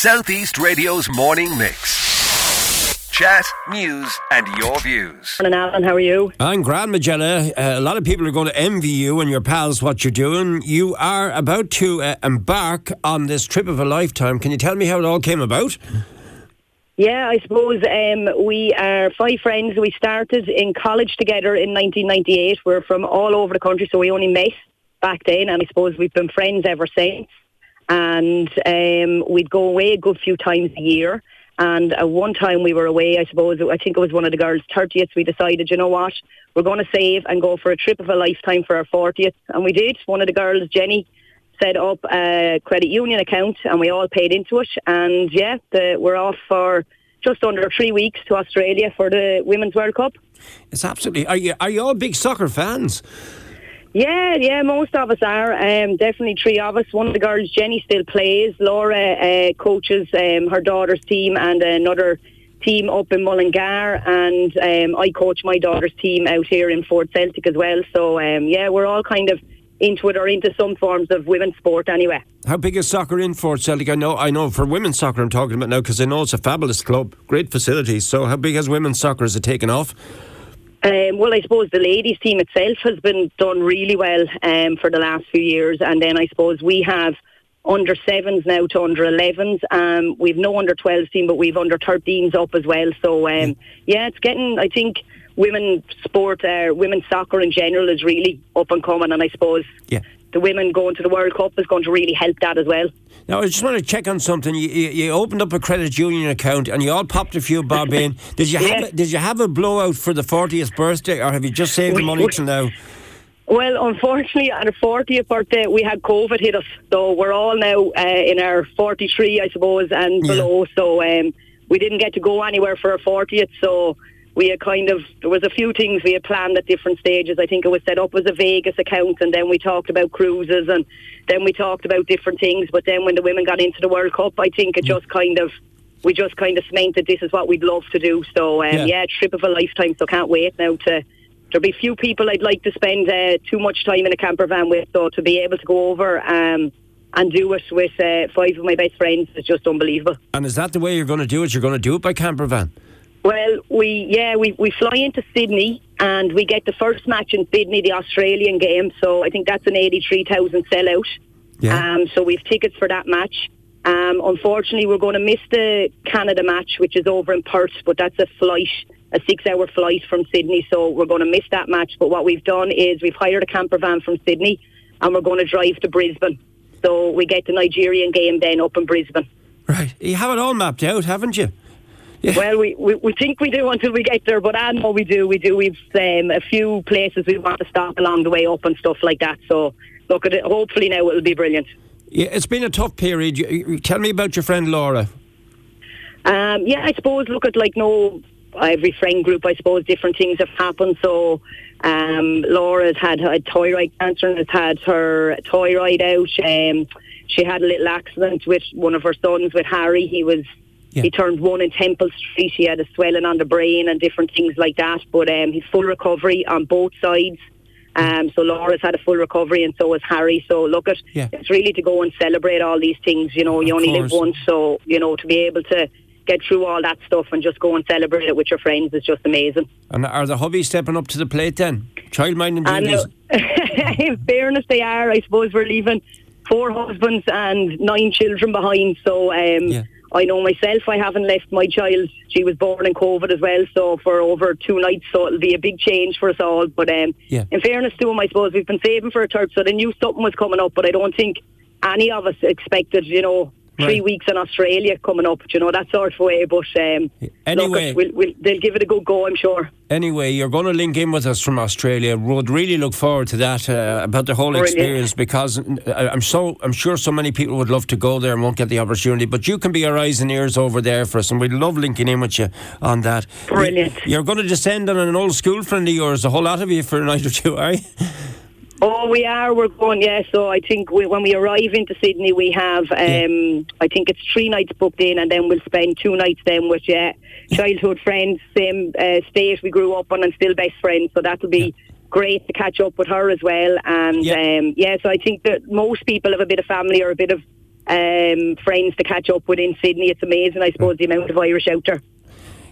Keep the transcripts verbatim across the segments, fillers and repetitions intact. Southeast Radio's morning mix. Chat, news, and your views. Morning, Alan. How are you? I'm grand, Majella. Uh, a lot of people are going to envy you and your pals what you're doing. You are about to uh, embark on this trip of a lifetime. Can you tell me how it all came about? Yeah, I suppose um, we are five friends. We started in college together in nineteen ninety-eight. We're from all over the country, so we only met back then, and I suppose we've been friends ever since. And um, we'd go away a good few times a year. And at one time we were away, I suppose, I think it was one of the girls' thirtieth, we decided, you know what, we're going to save and go for a trip of a lifetime for our fortieth. And we did. One of the girls, Jenny, set up a credit union account and we all paid into it. And yeah, the, we're off for just under three weeks to Australia for the Women's World Cup. It's absolutely... Are you, are you all big soccer fans? Yeah, yeah, most of us are. Um, definitely three of us. One of the girls, Jenny, still plays. Laura uh, coaches um, her daughter's team and another team up in Mullingar. And um, I coach my daughter's team out here in Forth Celtic as well. So, um, yeah, we're all kind of into it or into some forms of women's sport anyway. How big is soccer in Forth Celtic? I know, I know for women's soccer I'm talking about now because I know it's a fabulous club, great facilities. So how big has women's soccer? Has it taken off? Um, well, I suppose the ladies' team itself has been done really well um, for the last few years. And then I suppose we have under sevens now to under elevens. Um, we've no under twelves team, but we've under thirteens up as well. So, um, yeah, it's getting, I think, women's sport, uh, women's soccer in general is really up and coming. And I suppose yeah. the women going to the World Cup is going to really help that as well. Now, I just want to check on something. You, you, you opened up a credit union account and you all popped a few bob in. Did you have yeah. a, Did you have a blowout for the fortieth birthday, or have you just saved we, the money till now? Well, unfortunately, on our fortieth birthday, we had COVID hit us. So we're all now uh, in our forty-three, I suppose, and below. Yeah. So um, we didn't get to go anywhere for our fortieth. So we had kind of, there was a few things we had planned at different stages. I think it was set up as a Vegas account, and then we talked about cruises, and then we talked about different things. But then when the women got into the World Cup, I think it just kind of, we just kind of cemented this is what we'd love to do. So um, yeah. yeah, trip of a lifetime. So can't wait now to, there'll be few people I'd like to spend uh, too much time in a camper van with. So to be able to go over um, and do it with uh, five of my best friends is just unbelievable. And is that the way you're going to do it? You're going to do it by camper van? Well, we yeah, we, we fly into Sydney and we get the first match in Sydney, the Australian game. So I think that's an eighty-three thousand sellout. Yeah. Um, so we have tickets for that match. Um, unfortunately, we're going to miss the Canada match, which is over in Perth, but that's a flight, a six-hour flight from Sydney. So we're going to miss that match. But what we've done is we've hired a camper van from Sydney and we're going to drive to Brisbane. So we get the Nigerian game then up in Brisbane. Right. You have it all mapped out, haven't you? Yeah. Well, we, we, we think we do until we get there, but I know we do. We do. We've um, a few places we want to stop along the way up and stuff like that. So, look at it. Hopefully now it'll be brilliant. Yeah, it's been a tough period. You, you, tell me about your friend Laura. Um, yeah, I suppose, look at like no, every friend group, I suppose, different things have happened. So, um, Laura's had her thyroid cancer and has had her thyroid out. Um, she had a little accident with one of her sons, with Harry. He was... Yeah. He turned one in Temple Street. He had a swelling on the brain and different things like that. But um, he's full recovery on both sides. Um, so Laura's had a full recovery and so has Harry. So look, at, yeah. it's really to go and celebrate all these things. You know, you of only course. live once. So, you know, to be able to get through all that stuff and just go and celebrate it with your friends is just amazing. And are the hubbies stepping up to the plate then? Childminding duties? In fairness, they are. I suppose we're leaving four husbands and nine children behind. So, um yeah. I know myself, I haven't left my child. She was born in COVID as well, so for over two nights, so it'll be a big change for us all. But um, yeah. in fairness to him, I suppose, we've been saving for a trip, so they knew something was coming up, but I don't think any of us expected, you know, three right. weeks in Australia coming up, you know, that sort of way. But um, anyway, look, we'll, we'll, they'll give it a good go, I'm sure. Anyway, you're going to link in with us from Australia. Would really look forward to that uh, about the whole Brilliant. experience, because I'm so I'm sure so many people would love to go there and won't get the opportunity. But you can be our eyes and ears over there for us, and we'd love linking in with you on that. Brilliant. You're going to descend on an old school friend of yours, a whole lot of you, for a night or two, are you? Oh, we are. We're going, yeah. So I think we, when we arrive into Sydney, we have, um, yeah. I think it's three nights booked in, and then we'll spend two nights then with yeah, childhood friends, same uh, state we grew up on and still best friends. So that'll be yeah. great to catch up with her as well. And yeah. Um, yeah, so I think that most people have a bit of family or a bit of um, friends to catch up with in Sydney. It's amazing, I suppose, the amount of Irish out there.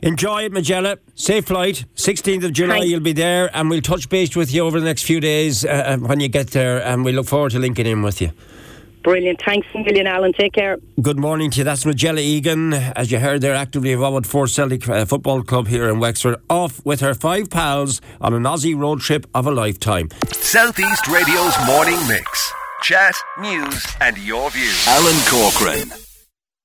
Enjoy it, Majella. Safe flight. sixteenth of July, Thanks. You'll be there, and we'll touch base with you over the next few days uh, when you get there, and we look forward to linking in with you. Brilliant. Thanks a million, Alan. Take care. Good morning to you. That's Majella Egan. As you heard, they're actively involved with Forth Celtic uh, Football Club here in Wexford, off with her five pals on an Aussie road trip of a lifetime. Southeast Radio's Morning Mix. Chat, news and your views. Alan Corcoran.